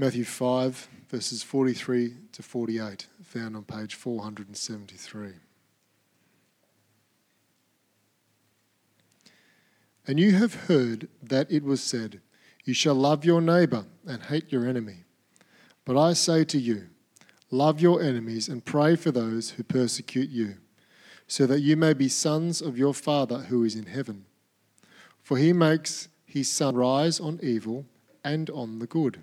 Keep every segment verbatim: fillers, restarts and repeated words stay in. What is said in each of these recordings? Matthew five, verses forty-three to forty-eight, found on page four seventy-three. And you have heard that it was said, you shall love your neighbour and hate your enemy. But I say to you, love your enemies and pray for those who persecute you, so that you may be sons of your Father who is in heaven. For he makes his sun rise on evil and on the good,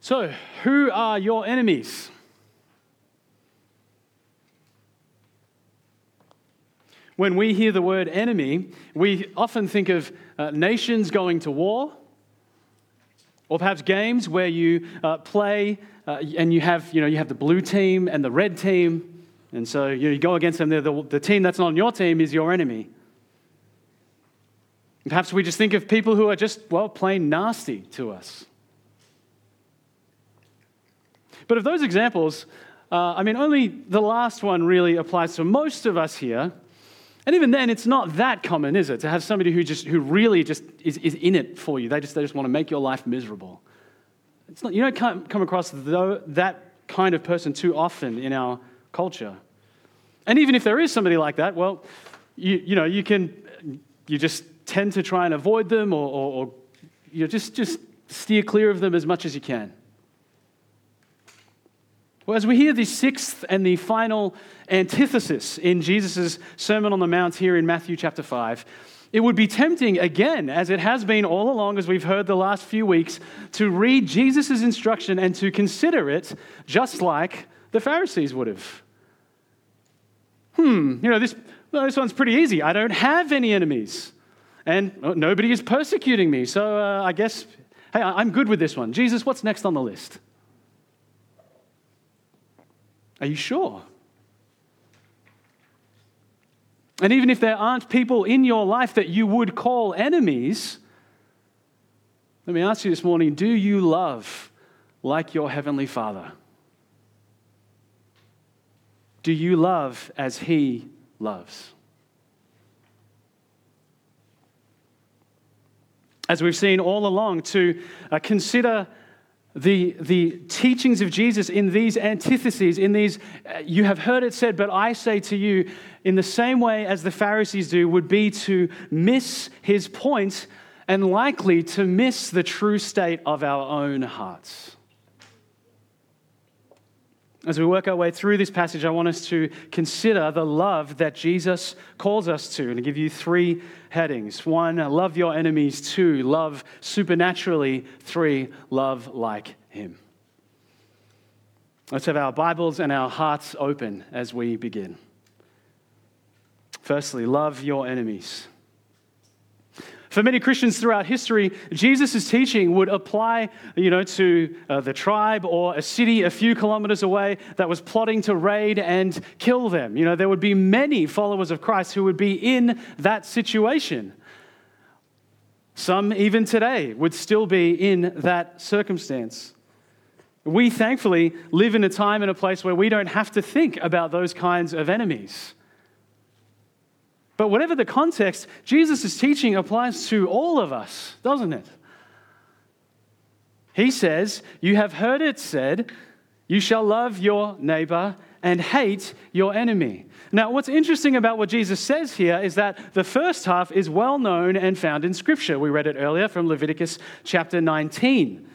So, who are your enemies? When we hear the word enemy, we often think of uh, nations going to war, or perhaps games where you uh, play uh, and you have, you know, you have the blue team and the red team, and so you, know, you go against them. The, the team that's not on your team is your enemy. And perhaps we just think of people who are just, well, plain nasty to us. But of those examples, uh, I mean, only the last one really applies to most of us here. And even then, it's not that common, is it, to have somebody who just who really just is, is in it for you. They just they just want to make your life miserable. It's not, you don't come, come across the, that kind of person too often in our culture. And even if there is somebody like that, well, you you know you can you just tend to try and avoid them, or, or, or you know, just just steer clear of them as much as you can. Well, as we hear the sixth and the final antithesis in Jesus' Sermon on the Mount here in Matthew chapter five, it would be tempting, again, as it has been all along, as we've heard the last few weeks, to read Jesus' instruction and to consider it just like the Pharisees would have. Hmm, you know, this, well, this one's pretty easy. I don't have any enemies, and nobody is persecuting me, so uh, I guess, hey, I'm good with this one. Jesus, what's next on the list? Are you sure? And even if there aren't people in your life that you would call enemies, let me ask you this morning, do you love like your heavenly Father? Do you love as He loves? As we've seen all along, to uh, consider The, the teachings of Jesus in these antitheses, in these, uh, you have heard it said, but I say to you, in the same way as the Pharisees do, would be to miss His point and likely to miss the true state of our own hearts. As we work our way through this passage, I want us to consider the love that Jesus calls us to, and I give you three headings. One, love your enemies. Two, love supernaturally. Three, love like Him. Let's have our Bibles and our hearts open as we begin. Firstly, love your enemies. For many Christians throughout history, Jesus' teaching would apply, you know, to uh, the tribe or a city a few kilometers away that was plotting to raid and kill them. You know, there would be many followers of Christ who would be in that situation. Some even today would still be in that circumstance. We thankfully live in a time and a place where we don't have to think about those kinds of enemies. But whatever the context, Jesus' teaching applies to all of us, doesn't it? He says, you have heard it said, you shall love your neighbor and hate your enemy. Now, what's interesting about what Jesus says here is that the first half is well known and found in Scripture. We read it earlier from Leviticus chapter nineteen,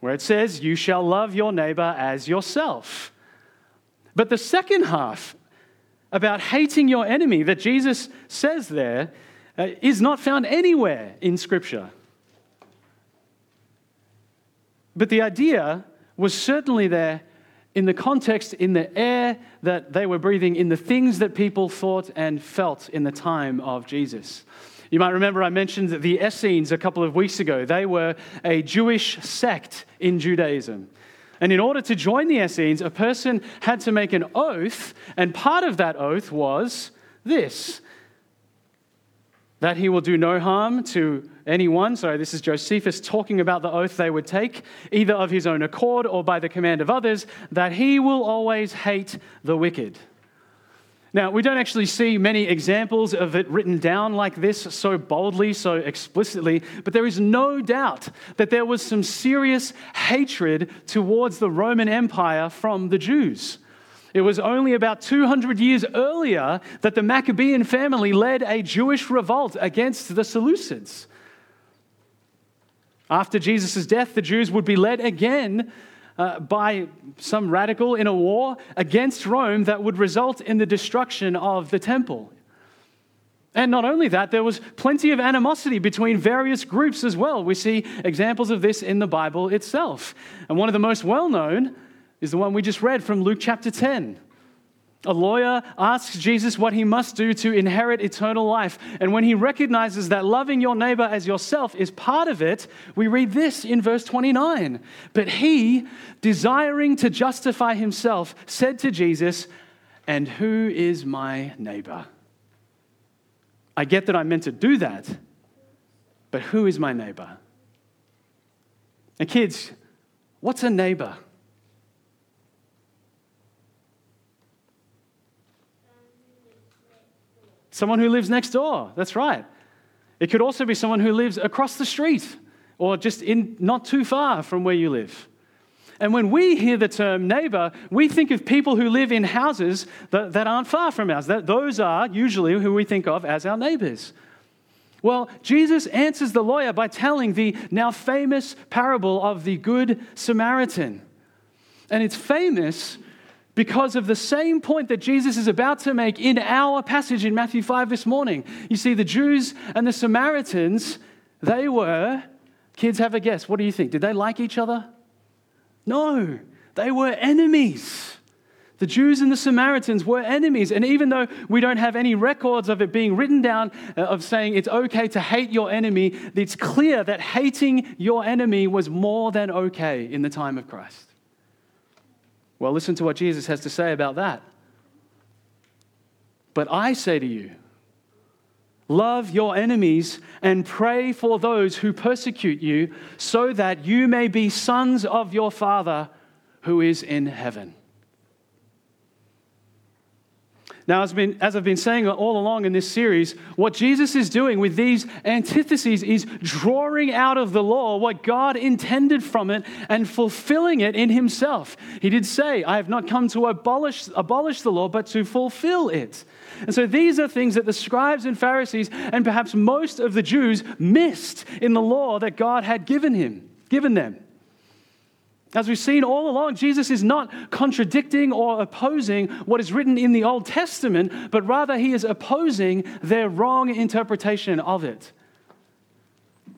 where it says, you shall love your neighbor as yourself. But the second half about hating your enemy that Jesus says there uh, is not found anywhere in Scripture. But the idea was certainly there in the context, in the air that they were breathing, in the things that people thought and felt in the time of Jesus. You might remember I mentioned the Essenes a couple of weeks ago. They were a Jewish sect in Judaism. And in order to join the Essenes, a person had to make an oath, and part of that oath was this, that he will do no harm to anyone. So this is Josephus talking about the oath they would take, either of his own accord or by the command of others, that he will always hate the wicked. Now, we don't actually see many examples of it written down like this so boldly, so explicitly, but there is no doubt that there was some serious hatred towards the Roman Empire from the Jews. It was only about two hundred years earlier that the Maccabean family led a Jewish revolt against the Seleucids. After Jesus' death, the Jews would be led again Uh, by some radical in a war against Rome that would result in the destruction of the temple. And not only that, there was plenty of animosity between various groups as well. We see examples of this in the Bible itself. And one of the most well-known is the one we just read from Luke chapter ten. A lawyer asks Jesus what he must do to inherit eternal life. And when he recognizes that loving your neighbor as yourself is part of it, we read this in verse twenty-nine. But he, desiring to justify himself, said to Jesus, "And who is my neighbor?" I get that I'm meant to do that, but who is my neighbor? And kids, what's a neighbor? Someone who lives next door, that's right. It could also be someone who lives across the street or just in not too far from where you live. And when we hear the term neighbor, we think of people who live in houses that, that aren't far from ours. That, those are usually who we think of as our neighbors. Well, Jesus answers the lawyer by telling the now famous parable of the Good Samaritan. And it's famous because of the same point that Jesus is about to make in our passage in Matthew five this morning. You see, the Jews and the Samaritans, they were, kids, have a guess. What do you think? Did they like each other? No, they were enemies. The Jews and the Samaritans were enemies. And even though we don't have any records of it being written down, of saying it's okay to hate your enemy, it's clear that hating your enemy was more than okay in the time of Christ. Well, listen to what Jesus has to say about that. But I say to you, love your enemies and pray for those who persecute you, so that you may be sons of your Father who is in heaven. Now, as I've been saying all along in this series, what Jesus is doing with these antitheses is drawing out of the law what God intended from it and fulfilling it in himself. He did say, I have not come to abolish, abolish the law, but to fulfill it. And so these are things that the scribes and Pharisees and perhaps most of the Jews missed in the law that God had given him, given them. As we've seen all along, Jesus is not contradicting or opposing what is written in the Old Testament, but rather he is opposing their wrong interpretation of it.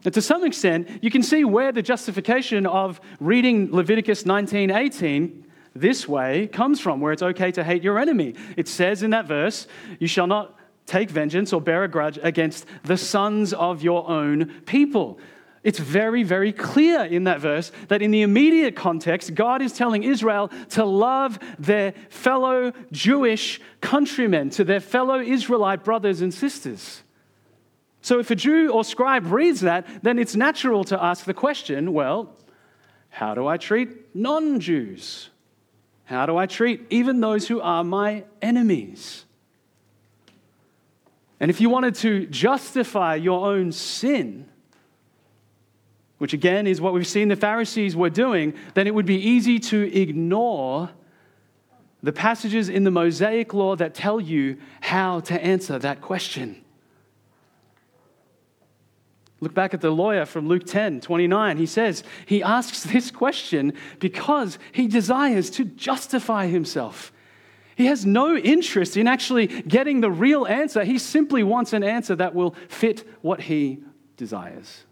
And to some extent, you can see where the justification of reading Leviticus nineteen eighteen this way comes from, where it's okay to hate your enemy. It says in that verse, you shall not take vengeance or bear a grudge against the sons of your own people. It's very, very clear in that verse that in the immediate context, God is telling Israel to love their fellow Jewish countrymen, to their fellow Israelite brothers and sisters. So if a Jew or scribe reads that, then it's natural to ask the question, well, how do I treat non-Jews? How do I treat even those who are my enemies? And if you wanted to justify your own sin, which again is what we've seen the Pharisees were doing, then it would be easy to ignore the passages in the Mosaic Law that tell you how to answer that question. Look back at the lawyer from Luke ten twenty-nine. He says, he asks this question because he desires to justify himself. He has no interest in actually getting the real answer. He simply wants an answer that will fit what he desires.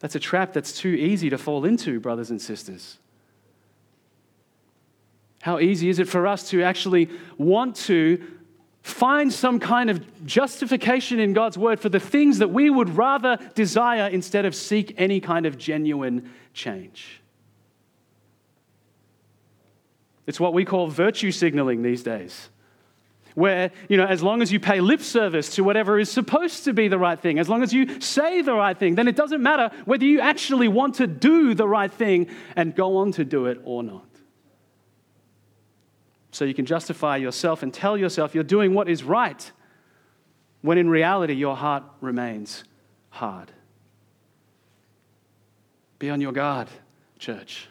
That's a trap that's too easy to fall into, brothers and sisters. How easy is it for us to actually want to find some kind of justification in God's word for the things that we would rather desire instead of seek any kind of genuine change? It's what we call virtue signaling these days, where, you know, as long as you pay lip service to whatever is supposed to be the right thing, as long as you say the right thing, then it doesn't matter whether you actually want to do the right thing and go on to do it or not. So you can justify yourself and tell yourself you're doing what is right, when in reality your heart remains hard. Be on your guard, church.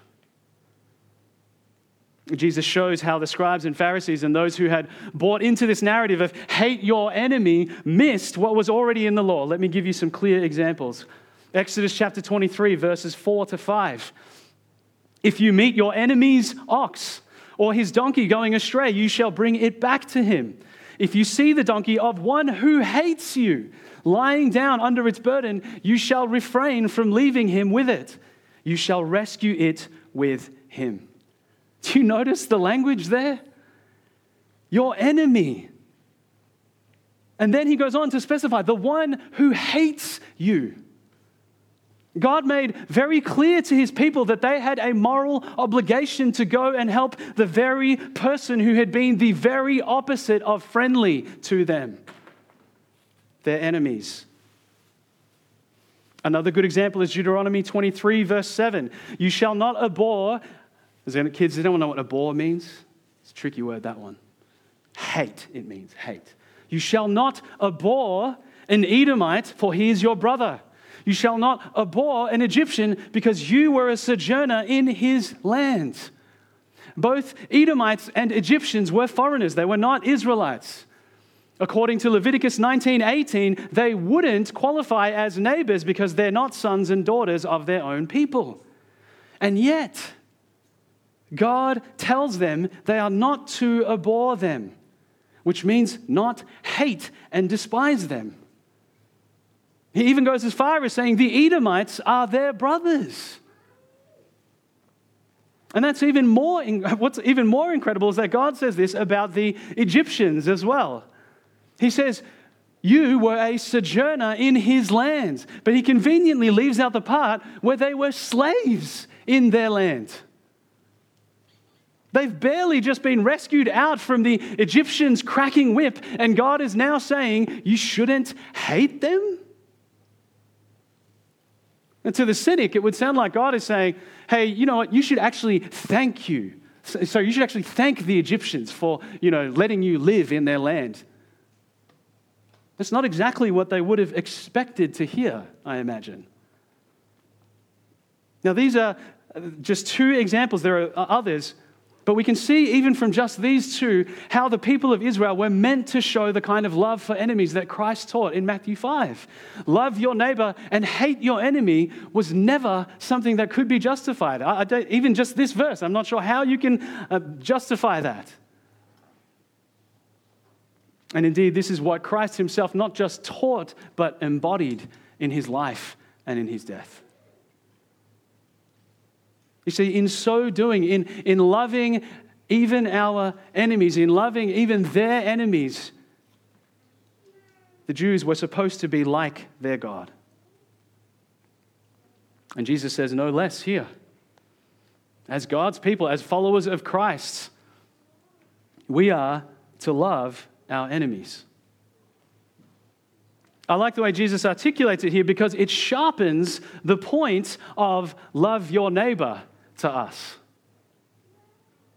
Jesus shows how the scribes and Pharisees and those who had bought into this narrative of hate your enemy missed what was already in the law. Let me give you some clear examples. Exodus chapter twenty-three, verses four to five. If you meet your enemy's ox or his donkey going astray, you shall bring it back to him. If you see the donkey of one who hates you lying down under its burden, you shall refrain from leaving him with it. You shall rescue it with him. Do you notice the language there? Your enemy. And then he goes on to specify the one who hates you. God made very clear to his people that they had a moral obligation to go and help the very person who had been the very opposite of friendly to them, their enemies. Another good example is Deuteronomy twenty-three, verse seven. You shall not abhor. Kids, they don't know what abhor means. It's a tricky word, that one. Hate, it means hate. You shall not abhor an Edomite, for he is your brother. You shall not abhor an Egyptian, because you were a sojourner in his land. Both Edomites and Egyptians were foreigners. They were not Israelites. According to Leviticus nineteen eighteen, they wouldn't qualify as neighbors because they're not sons and daughters of their own people. And yet, God tells them they are not to abhor them, which means not hate and despise them. He even goes as far as saying the Edomites are their brothers. And that's even more, what's even more incredible is that God says this about the Egyptians as well. He says, you were a sojourner in his lands, but he conveniently leaves out the part where they were slaves in their land. They've barely just been rescued out from the Egyptians' cracking whip, and God is now saying, you shouldn't hate them? And to the cynic, it would sound like God is saying, hey, you know what, you should actually thank you. So you should actually thank the Egyptians for, you know, letting you live in their land. That's not exactly what they would have expected to hear, I imagine. Now, these are just two examples. There are others. But we can see even from just these two how the people of Israel were meant to show the kind of love for enemies that Christ taught in Matthew five. Love your neighbor and hate your enemy was never something that could be justified. I, I don't, even just this verse, I'm not sure how you can uh, justify that. And indeed, this is what Christ himself not just taught, but embodied in his life and in his death. You see, in so doing, in, in loving even our enemies, in loving even their enemies, the Jews were supposed to be like their God. And Jesus says no less here. As God's people, as followers of Christ, we are to love our enemies. I like the way Jesus articulates it here because it sharpens the point of love your neighbor to us.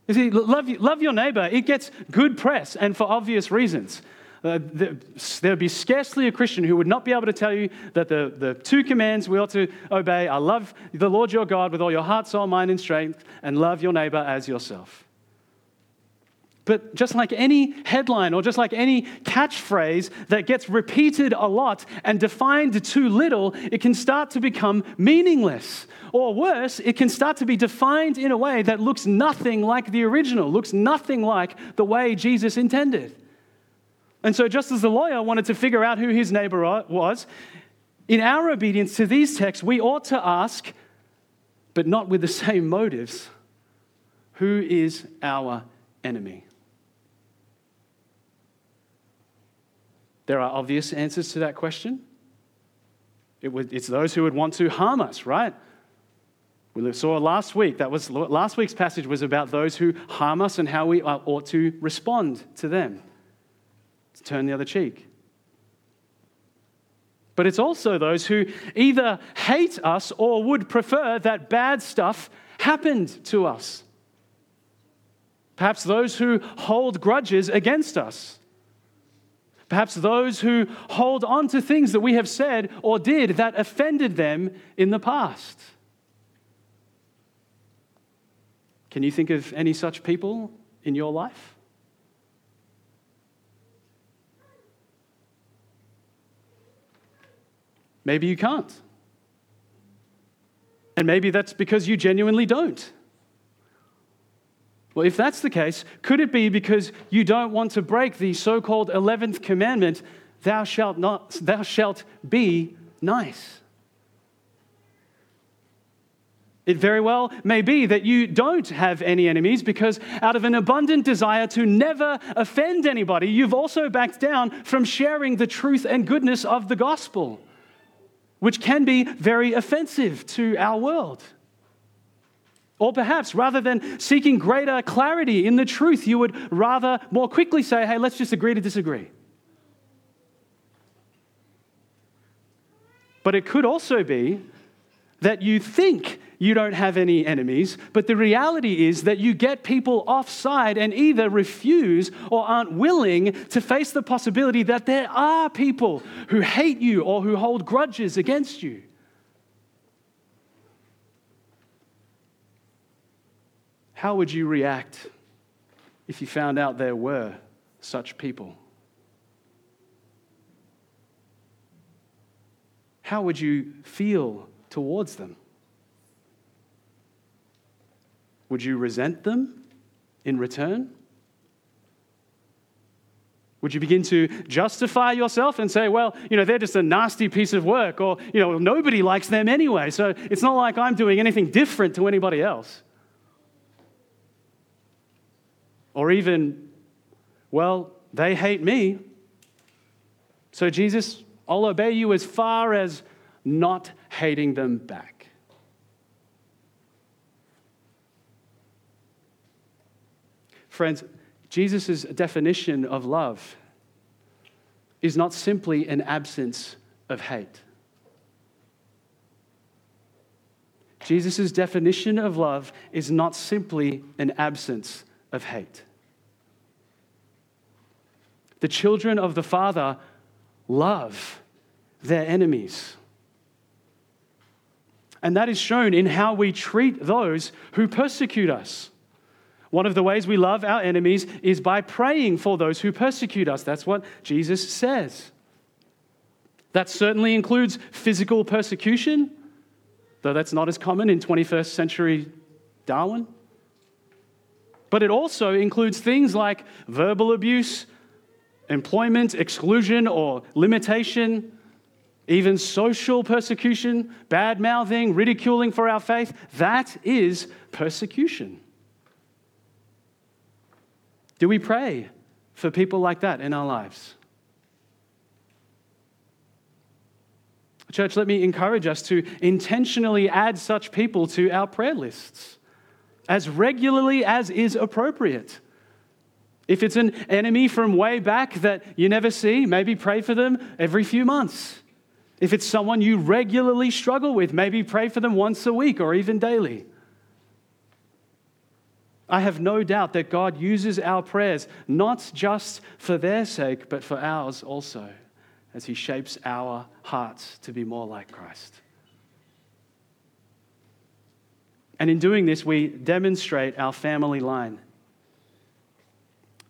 You see, love, love your neighbor, it gets good press, and for obvious reasons. Uh, there would be scarcely a Christian who would not be able to tell you that the, the two commands we ought to obey are love the Lord your God with all your heart, soul, mind, and strength, and love your neighbor as yourself. But just like any headline or just like any catchphrase that gets repeated a lot and defined too little, it can start to become meaningless. Or worse, it can start to be defined in a way that looks nothing like the original, looks nothing like the way Jesus intended. And so just as the lawyer wanted to figure out who his neighbor was, in our obedience to these texts, we ought to ask, but not with the same motives, who is our enemy? There are obvious answers to that question. It would, it's those who would want to harm us, right? We saw last week, that was last week's passage was about those who harm us and how we ought to respond to them. To turn the other cheek. But it's also those who either hate us or would prefer that bad stuff happened to us. Perhaps those who hold grudges against us. Perhaps those who hold on to things that we have said or did that offended them in the past. Can you think of any such people in your life? Maybe you can't. And maybe that's because you genuinely don't. Well, if that's the case, could it be because you don't want to break the so-called eleventh commandment, thou shalt not, thou shalt be nice? It very well may be that you don't have any enemies because out of an abundant desire to never offend anybody, you've also backed down from sharing the truth and goodness of the gospel, which can be very offensive to our world. Or perhaps rather than seeking greater clarity in the truth, you would rather more quickly say, hey, let's just agree to disagree. But it could also be that you think you don't have any enemies, but the reality is that you get people offside and either refuse or aren't willing to face the possibility that there are people who hate you or who hold grudges against you. How would you react if you found out there were such people? How would you feel towards them? Would you resent them in return? Would you begin to justify yourself and say, well, you know, they're just a nasty piece of work, or, you know, nobody likes them anyway, so it's not like I'm doing anything different to anybody else? Or even, well, they hate me, so Jesus, I'll obey you as far as not hating them back. Friends, Jesus' definition of love is not simply an absence of hate. Jesus' definition of love is not simply an absence of hate. The children of the Father love their enemies. And that is shown in how we treat those who persecute us. One of the ways we love our enemies is by praying for those who persecute us. That's what Jesus says. That certainly includes physical persecution, though that's not as common in twenty-first century Darwin. But it also includes things like verbal abuse, employment, exclusion or limitation, even social persecution, bad-mouthing, ridiculing for our faith. That is persecution. Do we pray for people like that in our lives? Church, let me encourage us to intentionally add such people to our prayer lists as regularly as is appropriate. If it's an enemy from way back that you never see, maybe pray for them every few months. If it's someone you regularly struggle with, maybe pray for them once a week or even daily. I have no doubt that God uses our prayers not just for their sake, but for ours also, as He shapes our hearts to be more like Christ. And in doing this, we demonstrate our family line.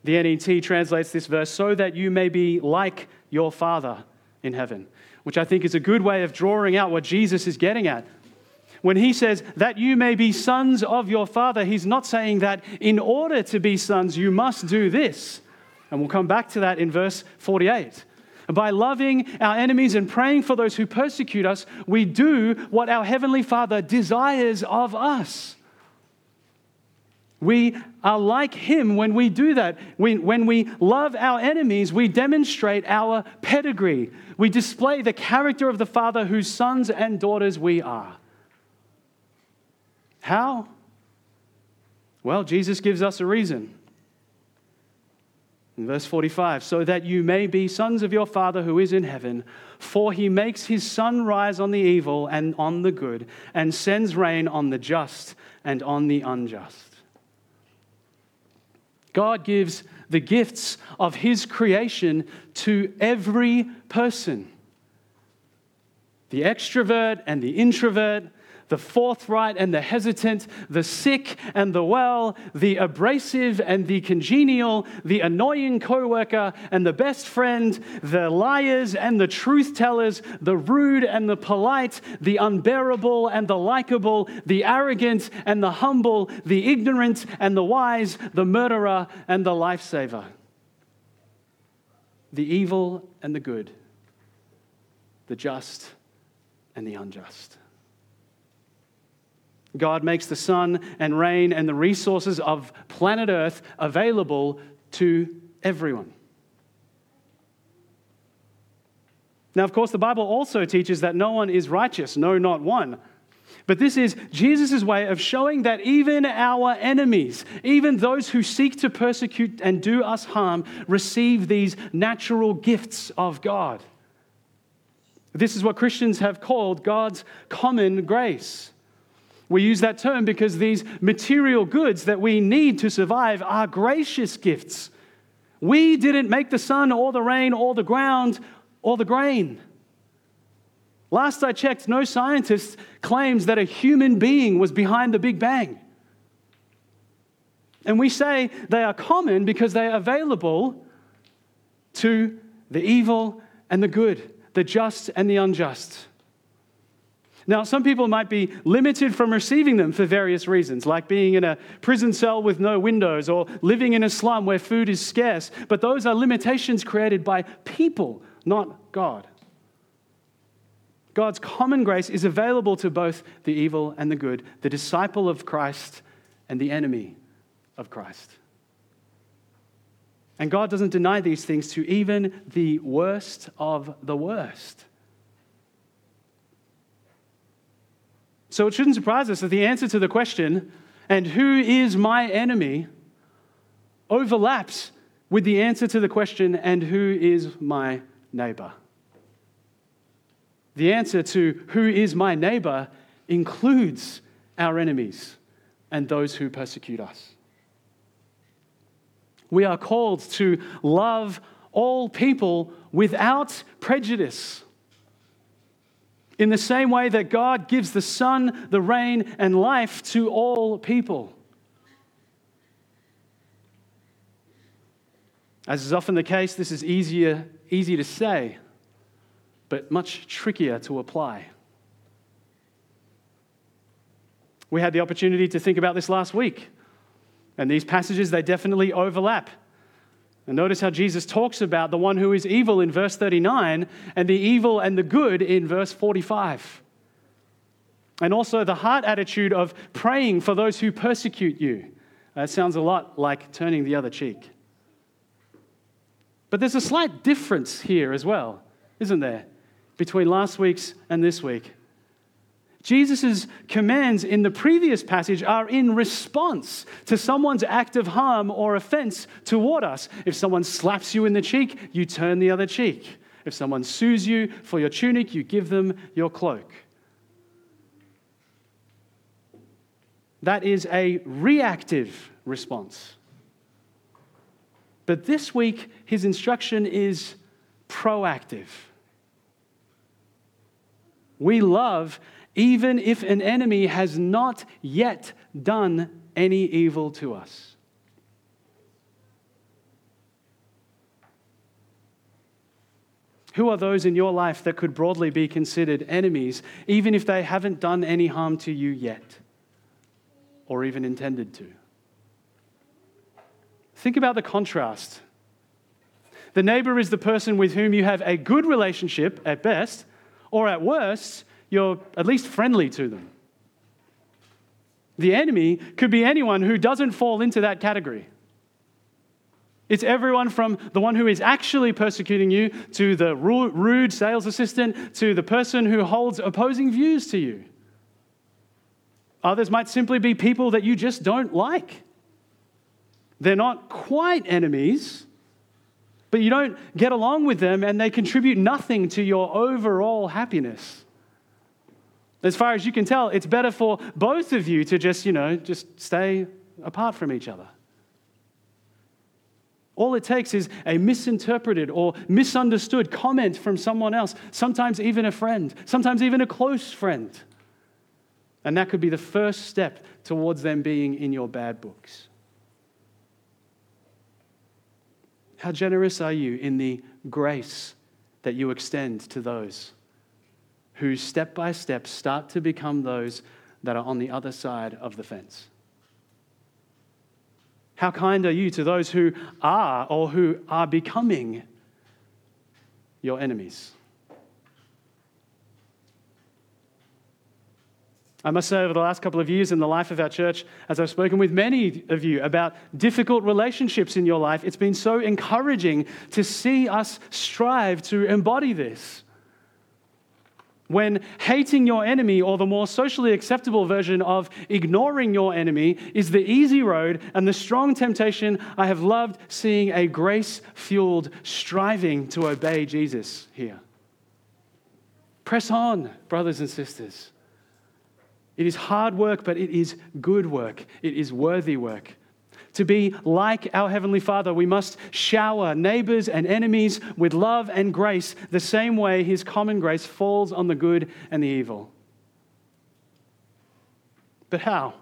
The N E T translates this verse, so that you may be like your Father in heaven, which I think is a good way of drawing out what Jesus is getting at. When He says that you may be sons of your Father, He's not saying that in order to be sons, you must do this. And we'll come back to that in verse forty-eight. By loving our enemies and praying for those who persecute us, we do what our Heavenly Father desires of us. We are like Him when we do that. We, when we love our enemies, we demonstrate our pedigree. We display the character of the Father whose sons and daughters we are. How? Well, Jesus gives us a reason. In verse forty-five, so that you may be sons of your Father who is in heaven, for he makes his sun rise on the evil and on the good, and sends rain on the just and on the unjust. God gives the gifts of his creation to every person. The extrovert and the introvert, the forthright and the hesitant, the sick and the well, the abrasive and the congenial, the annoying coworker and the best friend, the liars and the truth tellers, the rude and the polite, the unbearable and the likable, the arrogant and the humble, the ignorant and the wise, the murderer and the lifesaver, the evil and the good, the just and the unjust. God makes the sun and rain and the resources of planet Earth available to everyone. Now, of course, the Bible also teaches that no one is righteous, no, not one. But this is Jesus' way of showing that even our enemies, even those who seek to persecute and do us harm, receive these natural gifts of God. This is what Christians have called God's common grace. We use that term because these material goods that we need to survive are gracious gifts. We didn't make the sun or the rain or the ground or the grain. Last I checked, no scientist claims that a human being was behind the Big Bang. And we say they are common because they are available to the evil and the good, the just and the unjust. Now, some people might be limited from receiving them for various reasons, like being in a prison cell with no windows or living in a slum where food is scarce. But those are limitations created by people, not God. God's common grace is available to both the evil and the good, the disciple of Christ and the enemy of Christ. And God doesn't deny these things to even the worst of the worst. So it shouldn't surprise us that the answer to the question, and who is my enemy, overlaps with the answer to the question, and who is my neighbor? The answer to who is my neighbor includes our enemies and those who persecute us. We are called to love all people without prejudice. In the same way that God gives the sun, the rain, and life to all people. As is often the case, this is easier, easy to say, but much trickier to apply. We had the opportunity to think about this last week, and these passages, they definitely overlap. And notice how Jesus talks about the one who is evil in verse thirty-nine and the evil and the good in verse forty-five. And also the heart attitude of praying for those who persecute you. That sounds a lot like turning the other cheek. But there's a slight difference here as well, isn't there, between last week's and this week. Jesus' commands in the previous passage are in response to someone's act of harm or offense toward us. If someone slaps you in the cheek, you turn the other cheek. If someone sues you for your tunic, you give them your cloak. That is a reactive response. But this week, his instruction is proactive. We love even if an enemy has not yet done any evil to us. Who are those in your life that could broadly be considered enemies, even if they haven't done any harm to you yet, or even intended to? Think about the contrast. The neighbor is the person with whom you have a good relationship at best, or at worst, you're at least friendly to them. The enemy could be anyone who doesn't fall into that category. It's everyone from the one who is actually persecuting you to the rude sales assistant to the person who holds opposing views to you. Others might simply be people that you just don't like. They're not quite enemies, but you don't get along with them and they contribute nothing to your overall happiness. As far as you can tell, it's better for both of you to just, you know, just stay apart from each other. All it takes is a misinterpreted or misunderstood comment from someone else, sometimes even a friend, sometimes even a close friend. And that could be the first step towards them being in your bad books. How generous are you in the grace that you extend to those who step by step start to become those that are on the other side of the fence? How kind are you to those who are or who are becoming your enemies? I must say, over the last couple of years in the life of our church, as I've spoken with many of you about difficult relationships in your life, it's been so encouraging to see us strive to embody this. When hating your enemy, or the more socially acceptable version of ignoring your enemy, is the easy road and the strong temptation, I have loved seeing a grace-fueled striving to obey Jesus here. Press on, brothers and sisters. It is hard work, but it is good work. It is worthy work. To be like our Heavenly Father, we must shower neighbors and enemies with love and grace the same way His common grace falls on the good and the evil. But how?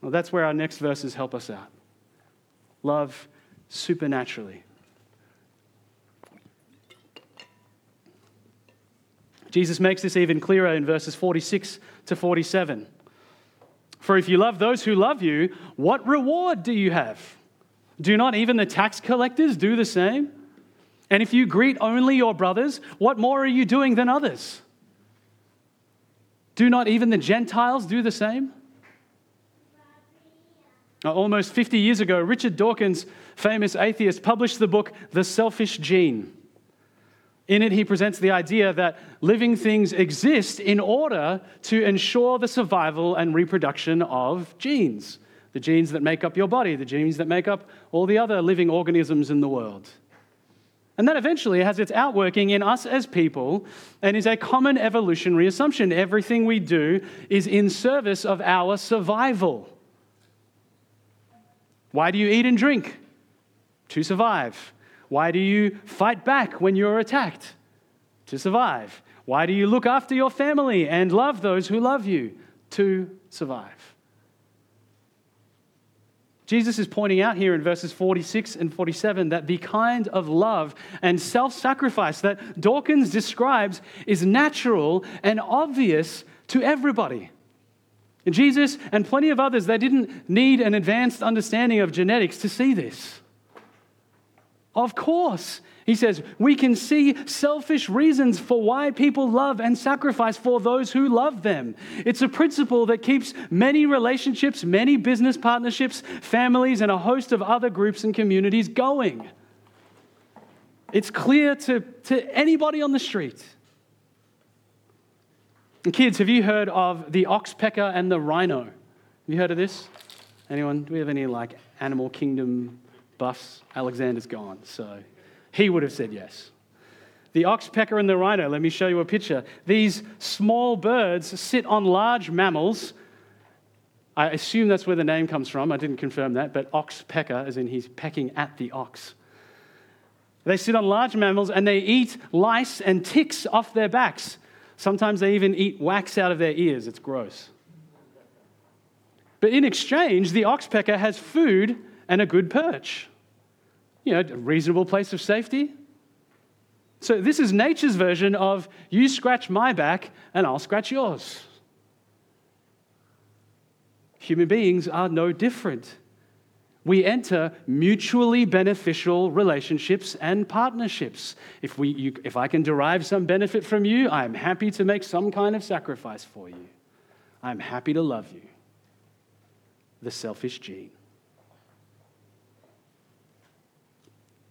Well, that's where our next verses help us out. Love supernaturally. Jesus makes this even clearer in verses forty-six to forty-seven. For if you love those who love you, what reward do you have? Do not even the tax collectors do the same? And if you greet only your brothers, what more are you doing than others? Do not even the Gentiles do the same? Almost fifty years ago, Richard Dawkins, famous atheist, published the book The Selfish Gene. In it, he presents the idea that living things exist in order to ensure the survival and reproduction of genes, the genes that make up your body, the genes that make up all the other living organisms in the world. And that eventually has its outworking in us as people and is a common evolutionary assumption. Everything we do is in service of our survival. Why do you eat and drink? To survive. Why do you fight back when you're attacked? To survive. Why do you look after your family and love those who love you? To survive. Jesus is pointing out here in verses forty-six and forty-seven that the kind of love and self-sacrifice that Dawkins describes is natural and obvious to everybody. And Jesus and plenty of others, they didn't need an advanced understanding of genetics to see this. Of course, he says, we can see selfish reasons for why people love and sacrifice for those who love them. It's a principle that keeps many relationships, many business partnerships, families, and a host of other groups and communities going. It's clear to, to anybody on the street. And kids, have you heard of the oxpecker and the rhino? Have you heard of this? Anyone? Do we have any like animal kingdom buffs? Alexander's gone, so he would have said yes. The oxpecker and the rhino, let me show you a picture. These small birds sit on large mammals. I assume that's where the name comes from. I didn't confirm that, but oxpecker, as in he's pecking at the ox. They sit on large mammals and they eat lice and ticks off their backs. Sometimes they even eat wax out of their ears. It's gross. But in exchange, the oxpecker has food and a good perch. You know, a reasonable place of safety. So this is nature's version of you scratch my back and I'll scratch yours. Human beings are no different. We enter mutually beneficial relationships and partnerships. If we, you, if I can derive some benefit from you, I'm happy to make some kind of sacrifice for you. I'm happy to love you. The selfish gene.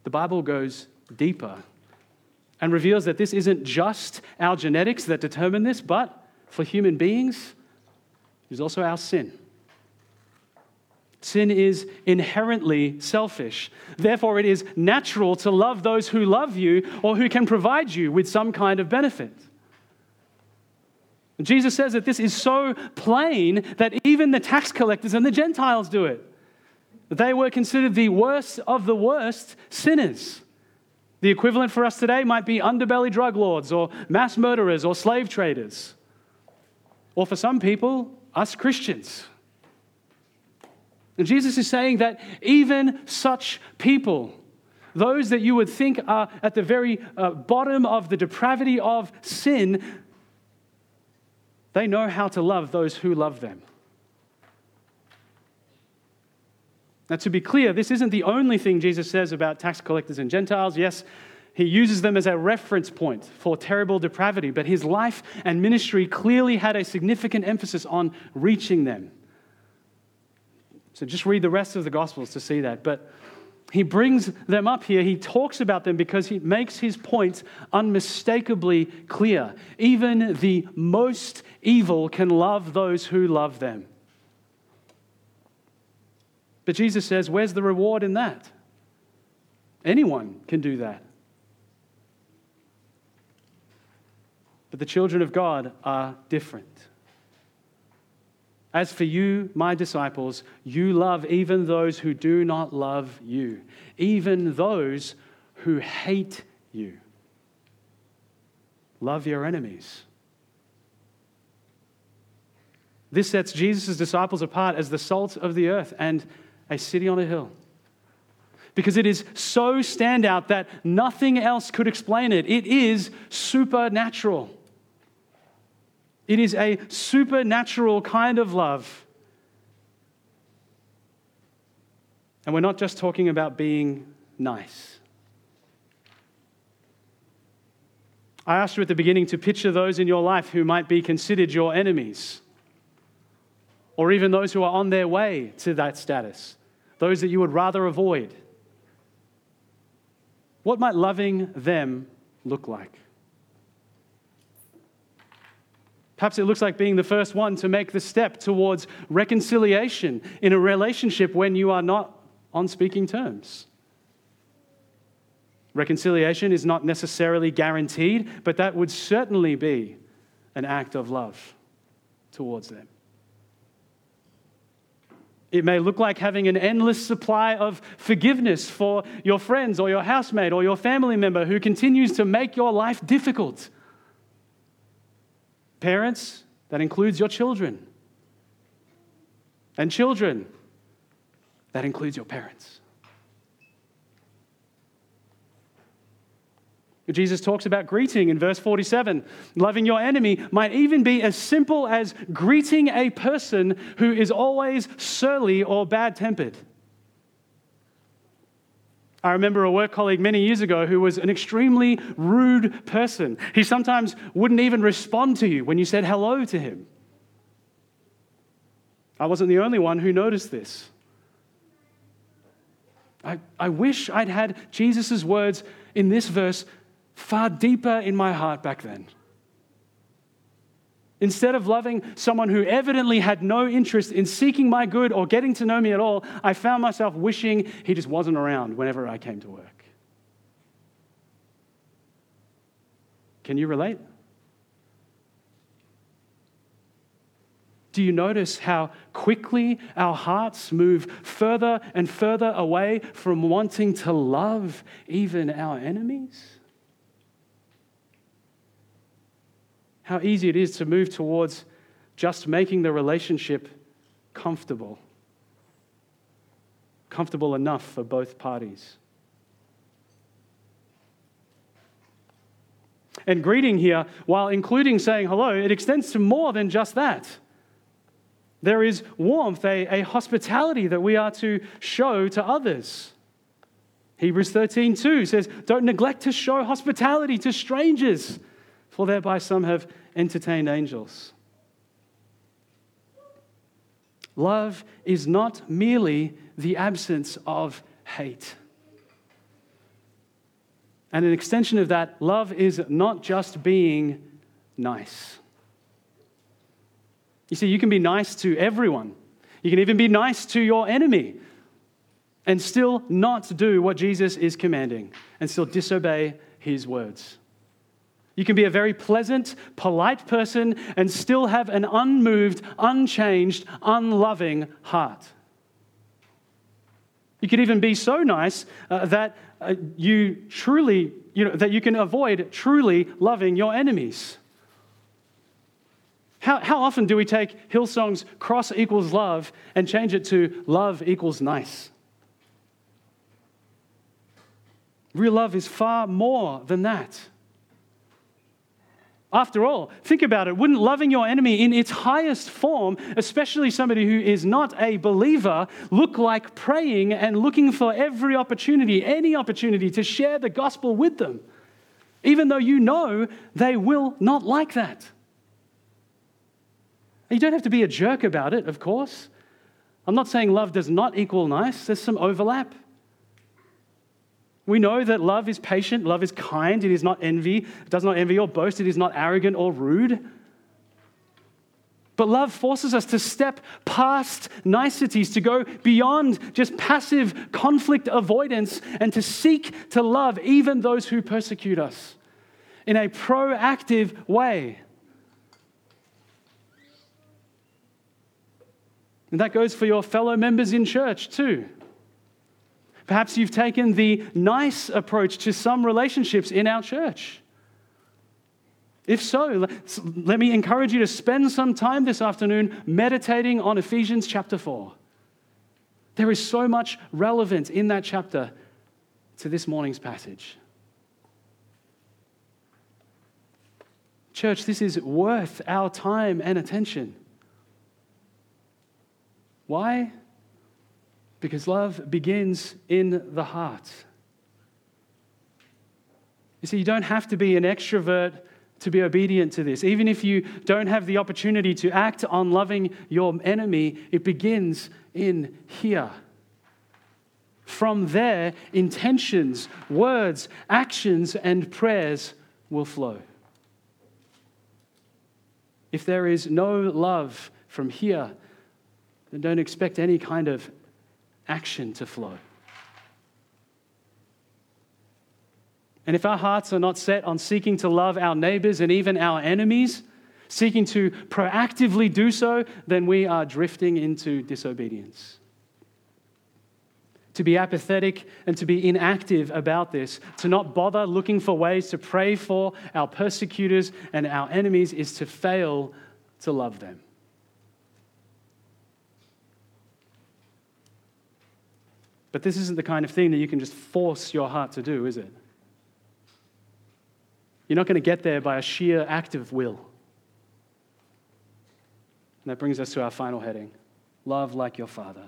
The Bible goes deeper and reveals that this isn't just our genetics that determine this, but for human beings, There's also our sin. Sin is inherently selfish. Therefore, it is natural to love those who love you or who can provide you with some kind of benefit. Jesus says that this is so plain that even the tax collectors and the Gentiles do it. They were considered the worst of the worst sinners. The equivalent for us today might be underbelly drug lords or mass murderers or slave traders. Or for some people, us Christians. And Jesus is saying that even such people, those that you would think are at the very uh, bottom of the depravity of sin, they know how to love those who love them. Now, to be clear, this isn't the only thing Jesus says about tax collectors and Gentiles. Yes, he uses them as a reference point for terrible depravity, but his life and ministry clearly had a significant emphasis on reaching them. So just read the rest of the Gospels to see that. But he brings them up here. He talks about them because he makes his point unmistakably clear. Even the most evil can love those who love them. But Jesus says, where's the reward in that? Anyone can do that. But the children of God are different. As for you, my disciples, you love even those who do not love you, even those who hate you. Love your enemies. This sets Jesus' disciples apart as the salt of the earth and a city on a hill. Because it is so standout that nothing else could explain it. It is supernatural. It is a supernatural kind of love. And we're not just talking about being nice. I asked you at the beginning to picture those in your life who might be considered your enemies, or even those who are on their way to that status, those that you would rather avoid. What might loving them look like? Perhaps it looks like being the first one to make the step towards reconciliation in a relationship when you are not on speaking terms. Reconciliation is not necessarily guaranteed, but that would certainly be an act of love towards them. It may look like having an endless supply of forgiveness for your friends or your housemate or your family member who continues to make your life difficult. Parents, that includes your children. And children, that includes your parents. Jesus talks about greeting in verse forty-seven. Loving your enemy might even be as simple as greeting a person who is always surly or bad-tempered. I remember a work colleague many years ago who was an extremely rude person. He sometimes wouldn't even respond to you when you said hello to him. I wasn't the only one who noticed this. I, I wish I'd had Jesus' words in this verse far deeper in my heart back then. Instead of loving someone who evidently had no interest in seeking my good or getting to know me at all, I found myself wishing he just wasn't around whenever I came to work. Can you relate? Do you notice how quickly our hearts move further and further away from wanting to love even our enemies? How easy it is to move towards just making the relationship comfortable. Comfortable enough for both parties. And greeting here, while including saying hello, it extends to more than just that. There is warmth, a, a hospitality that we are to show to others. Hebrews thirteen two says, don't neglect to show hospitality to strangers, for thereby some have entertained angels. Love is not merely the absence of hate. And an extension of that, love is not just being nice. You see, you can be nice to everyone. You can even be nice to your enemy and still not do what Jesus is commanding and still disobey his words. You can be a very pleasant, polite person and still have an unmoved, unchanged, unloving heart. You could even be so nice uh, that uh, you truly, you know, that you can avoid truly loving your enemies. How, how often do we take Hillsong's cross equals love and change it to love equals nice? Real love is far more than that. After all, think about it. Wouldn't loving your enemy in its highest form, especially somebody who is not a believer, look like praying and looking for every opportunity, any opportunity to share the gospel with them, even though you know they will not like that? You don't have to be a jerk about it, of course. I'm not saying love does not equal nice. There's some overlap. We know that love is patient, love is kind, it is not envy, it does not envy or boast, it is not arrogant or rude. But love forces us to step past niceties, to go beyond just passive conflict avoidance and to seek to love even those who persecute us in a proactive way. And that goes for your fellow members in church too. Perhaps you've taken the nice approach to some relationships in our church. If so, let me encourage you to spend some time this afternoon meditating on Ephesians chapter four. There is so much relevant in that chapter to this morning's passage. Church, this is worth our time and attention. Why? Because love begins in the heart. You see, you don't have to be an extrovert to be obedient to this. Even if you don't have the opportunity to act on loving your enemy, it begins in here. From there, intentions, words, actions, and prayers will flow. If there is no love from here, then don't expect any kind of action to flow. And if our hearts are not set on seeking to love our neighbors and even our enemies, seeking to proactively do so, then we are drifting into disobedience. To be apathetic and to be inactive about this, to not bother looking for ways to pray for our persecutors and our enemies, is to fail to love them. But this isn't the kind of thing that you can just force your heart to do, is it? You're not going to get there by a sheer act of will. And that brings us to our final heading: love like your Father.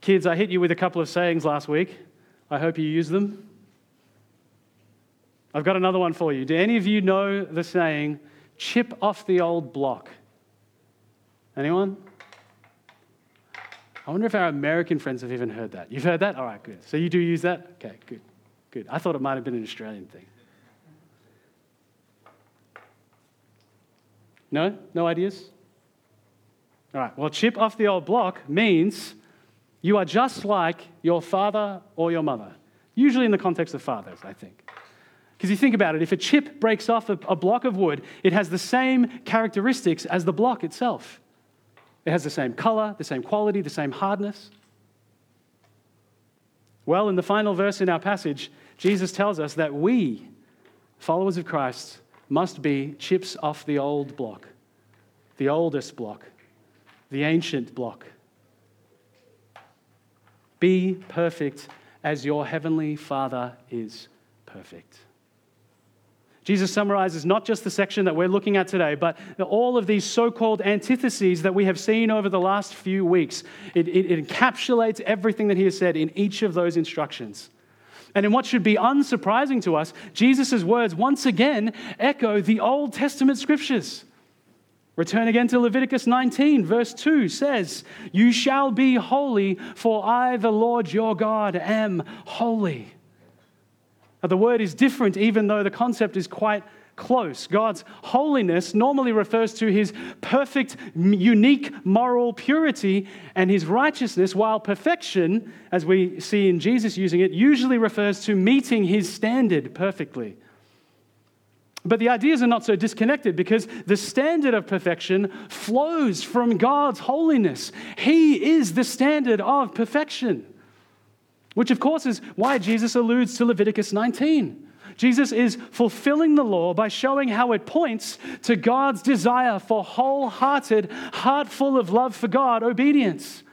Kids, I hit you with a couple of sayings last week. I hope you use them. I've got another one for you. Do any of you know the saying, chip off the old block? Anyone? I wonder if our American friends have even heard that. You've heard that? All right, good. So you do use that? Okay, good, good. I thought it might have been an Australian thing. No? No ideas? All right, well, chip off the old block means you are just like your father or your mother, usually in the context of fathers, I think. Because you think about it, if a chip breaks off a, a block of wood, it has the same characteristics as the block itself. It has the same color, the same quality, the same hardness. Well, in the final verse in our passage, Jesus tells us that we, followers of Christ, must be chips off the old block, the oldest block, the ancient block. Be perfect as your heavenly Father is perfect. Jesus summarizes not just the section that we're looking at today, but all of these so-called antitheses that we have seen over the last few weeks. It, it, it encapsulates everything that he has said in each of those instructions. And in what should be unsurprising to us, Jesus' words once again echo the Old Testament scriptures. Return again to Leviticus nineteen, verse two says, "You shall be holy, for I, the Lord your God, am holy." Now, the word is different, even though the concept is quite close. God's holiness normally refers to his perfect, unique moral purity and his righteousness, while perfection, as we see in Jesus using it, usually refers to meeting his standard perfectly. But the ideas are not so disconnected, because the standard of perfection flows from God's holiness. He is the standard of perfection, which of course is why Jesus alludes to Leviticus nineteen. Jesus is fulfilling the law by showing how it points to God's desire for wholehearted, heart full of love for God obedience.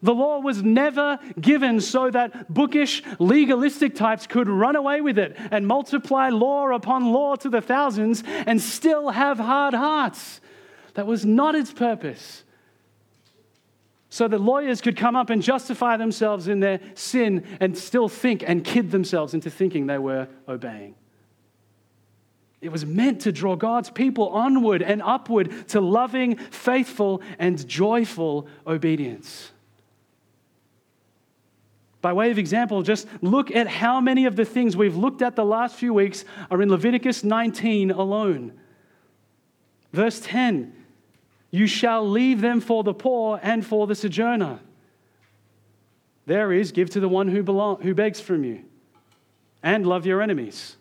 The law was never given so that bookish, legalistic types could run away with it and multiply law upon law to the thousands and still have hard hearts. That was not its purpose. So that lawyers could come up and justify themselves in their sin and still think and kid themselves into thinking they were obeying. It was meant to draw God's people onward and upward to loving, faithful, and joyful obedience. By way of example, just look at how many of the things we've looked at the last few weeks are in Leviticus nineteen alone. Verse ten, you shall leave them for the poor and for the sojourner. There is, give to the one who, belong, who begs from you, and love your enemies.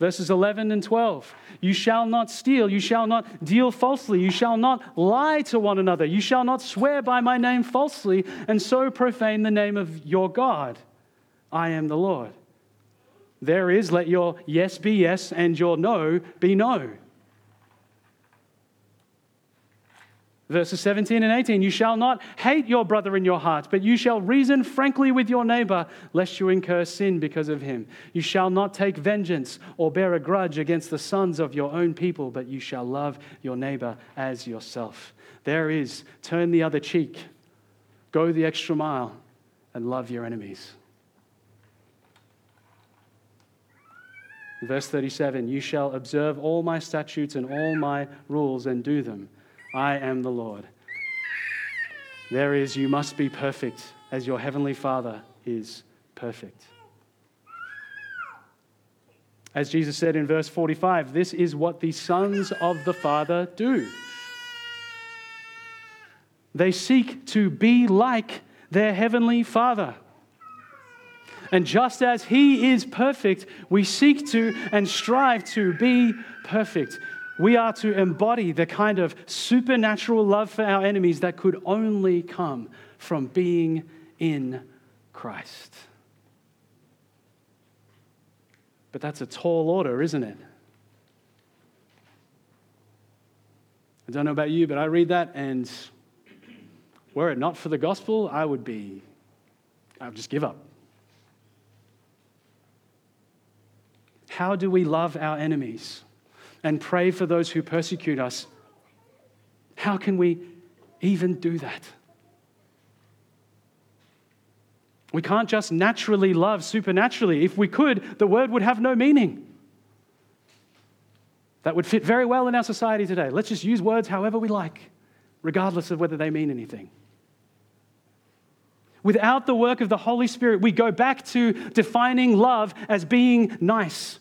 Verses eleven and twelve, you shall not steal, you shall not deal falsely, you shall not lie to one another, you shall not swear by my name falsely, and so profane the name of your God. I am the Lord. There is, let your yes be yes, and your no be no. Verses seventeen and eighteen, you shall not hate your brother in your heart, but you shall reason frankly with your neighbor, lest you incur sin because of him. You shall not take vengeance or bear a grudge against the sons of your own people, but you shall love your neighbor as yourself. There is, turn the other cheek, go the extra mile, and love your enemies. Verse thirty-seven, you shall observe all my statutes and all my rules and do them. I am the Lord. There is, you must be perfect as your heavenly Father is perfect. As Jesus said in verse forty-five, this is what the sons of the Father do. They seek to be like their heavenly Father. And just as he is perfect, we seek to and strive to be perfect. We are to embody the kind of supernatural love for our enemies that could only come from being in Christ. But that's a tall order, isn't it? I don't know about you, but I read that, and were it not for the gospel, I would be, I would just give up. How do we love our enemies and pray for those who persecute us? How can we even do that? We can't just naturally love supernaturally. If we could, the word would have no meaning. That would fit very well in our society today. Let's just use words however we like, regardless of whether they mean anything. Without the work of the Holy Spirit, we go back to defining love as being nice.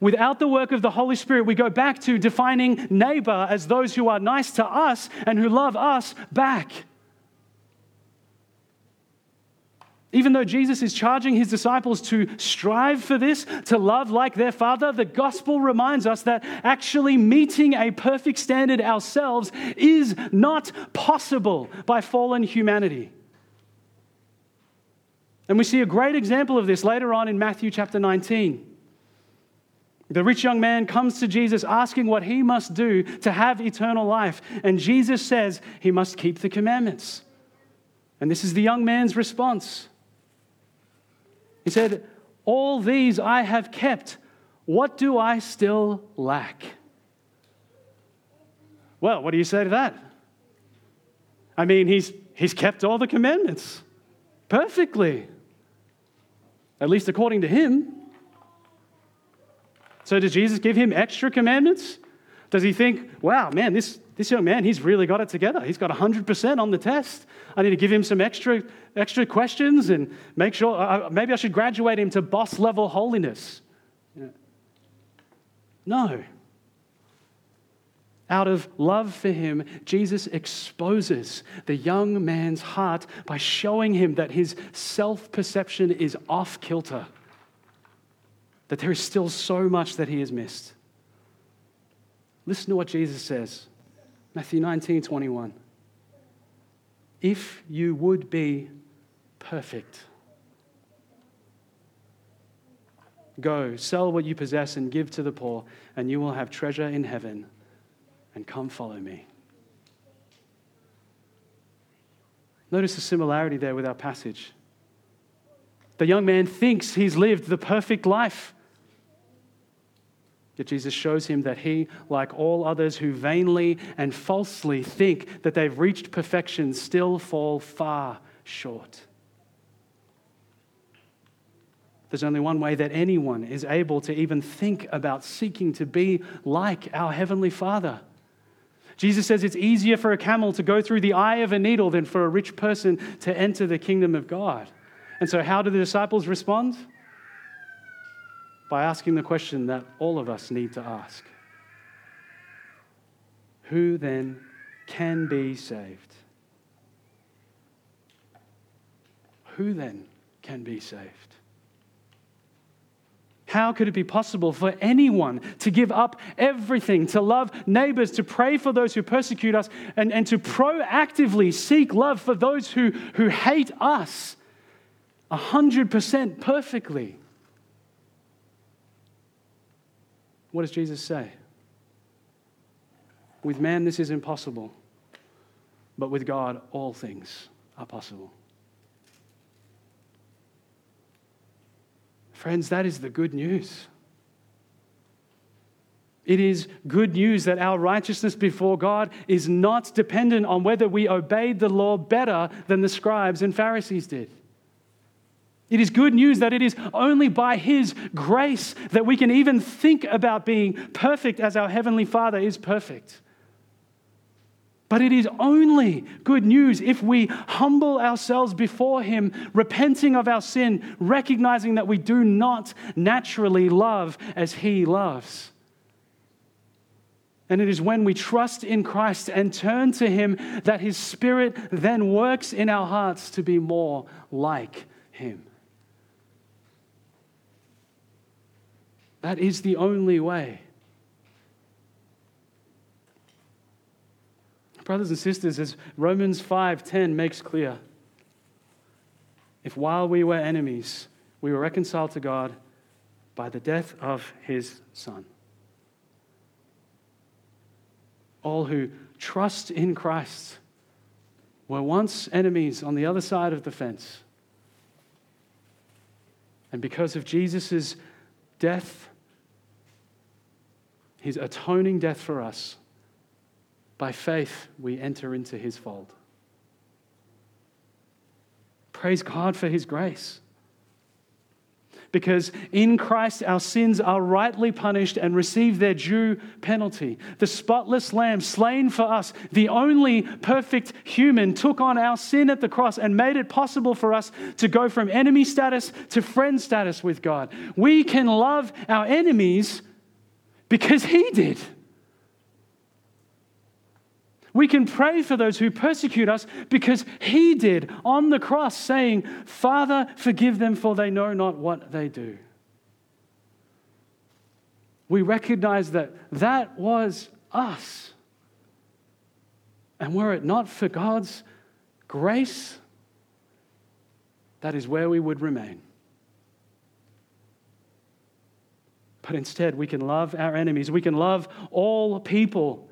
Without the work of the Holy Spirit, we go back to defining neighbor as those who are nice to us and who love us back. Even though Jesus is charging his disciples to strive for this, to love like their Father, the gospel reminds us that actually meeting a perfect standard ourselves is not possible by fallen humanity. And we see a great example of this later on in Matthew chapter nineteen. The rich young man comes to Jesus asking what he must do to have eternal life. And Jesus says he must keep the commandments. And this is the young man's response. He said, all these I have kept. What do I still lack? Well, what do you say to that? I mean, he's, he's kept all the commandments perfectly, at least according to him. So does Jesus give him extra commandments? Does he think, wow, man, this, this young man, he's really got it together. He's got one hundred percent on the test. I need to give him some extra extra questions and make sure, uh, maybe I should graduate him to boss level holiness. Yeah. No. Out of love for him, Jesus exposes the young man's heart by showing him that his self-perception is off kilter, that there is still so much that he has missed. Listen to what Jesus says, Matthew nineteen twenty-one. If you would be perfect, go, sell what you possess and give to the poor, and you will have treasure in heaven. And come follow me. Notice the similarity there with our passage. The young man thinks he's lived the perfect life. Yet Jesus shows him that he, like all others who vainly and falsely think that they've reached perfection, still fall far short. There's only one way that anyone is able to even think about seeking to be like our Heavenly Father. Jesus says it's easier for a camel to go through the eye of a needle than for a rich person to enter the kingdom of God. And so how do the disciples respond? By asking the question that all of us need to ask. Who then can be saved? Who then can be saved? How could it be possible for anyone to give up everything, to love neighbors, to pray for those who persecute us, and, and to proactively seek love for those who, who hate us one hundred percent perfectly? What does Jesus say? With man, this is impossible, but with God, all things are possible. Friends, that is the good news. It is good news that our righteousness before God is not dependent on whether we obeyed the law better than the scribes and Pharisees did. It is good news that it is only by His grace that we can even think about being perfect as our Heavenly Father is perfect. But it is only good news if we humble ourselves before Him, repenting of our sin, recognizing that we do not naturally love as He loves. And it is when we trust in Christ and turn to Him that His Spirit then works in our hearts to be more like Him. That is the only way. Brothers and sisters, as Romans five ten makes clear, if while we were enemies, we were reconciled to God by the death of His Son. All who trust in Christ were once enemies on the other side of the fence. And because of Jesus' death, His atoning death for us, by faith, we enter into His fold. Praise God for His grace. Because in Christ, our sins are rightly punished and receive their due penalty. The spotless Lamb slain for us, the only perfect human, took on our sin at the cross and made it possible for us to go from enemy status to friend status with God. We can love our enemies because He did. We can pray for those who persecute us because He did on the cross, saying, Father, forgive them, for they know not what they do. We recognize that that was us. And were it not for God's grace, that is where we would remain. But instead, we can love our enemies. We can love all people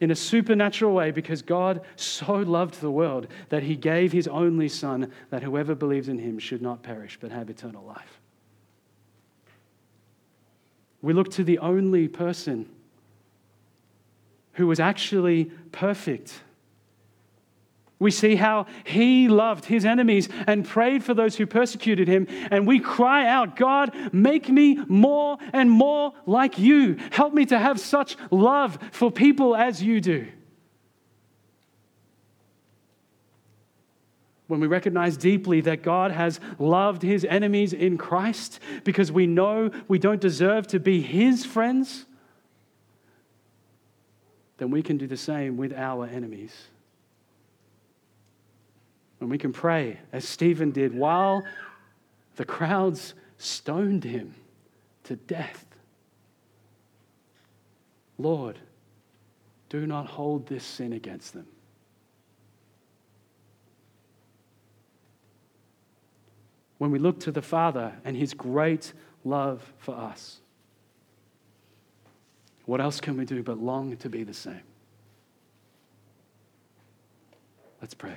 in a supernatural way, because God so loved the world that He gave His only Son, that whoever believes in Him should not perish but have eternal life. We look to the only person who was actually perfect. We see how He loved His enemies and prayed for those who persecuted Him. And we cry out, God, make me more and more like You. Help me to have such love for people as You do. when we recognize deeply that God has loved his enemies in Christ, because we know we don't deserve to be his friends, then we can do the same with our enemies. And we can pray as Stephen did while the crowds stoned him to death. Lord, do not hold this sin against them. When we look to the Father and his great love for us, what else can we do but long to be the same? Let's pray.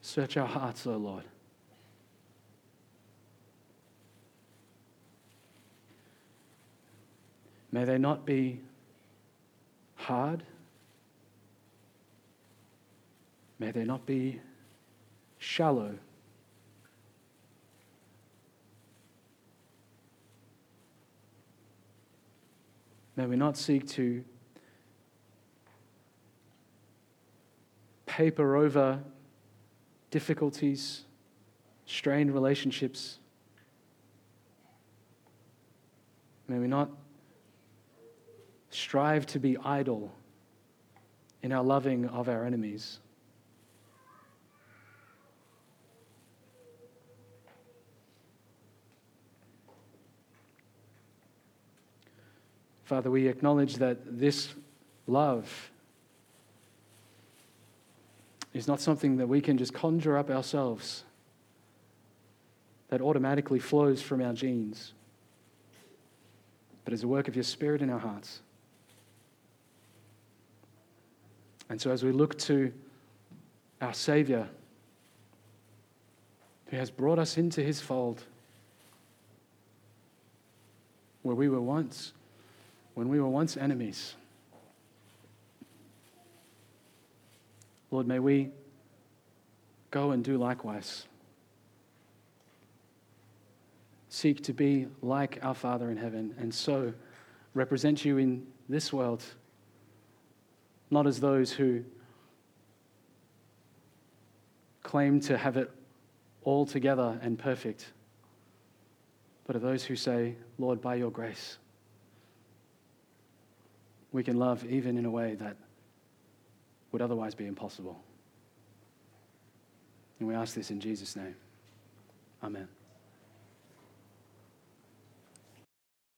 Search our hearts, O Lord. May they not be hard. May they not be shallow. May we not seek to paper over difficulties, strained relationships. May we not strive to be idle in our loving of our enemies. Father, we acknowledge that this love is not something that we can just conjure up ourselves, that automatically flows from our genes, but is a work of your Spirit in our hearts. And so as we look to our Savior, who has brought us into his fold, where we were once, when we were once enemies, Lord, may we go and do likewise. Seek to be like our Father in heaven, and so represent you in this world, not as those who claim to have it all together and perfect, but of those who say, Lord, by your grace, we can love even in a way that would otherwise be impossible. And we ask this in Jesus' name. Amen.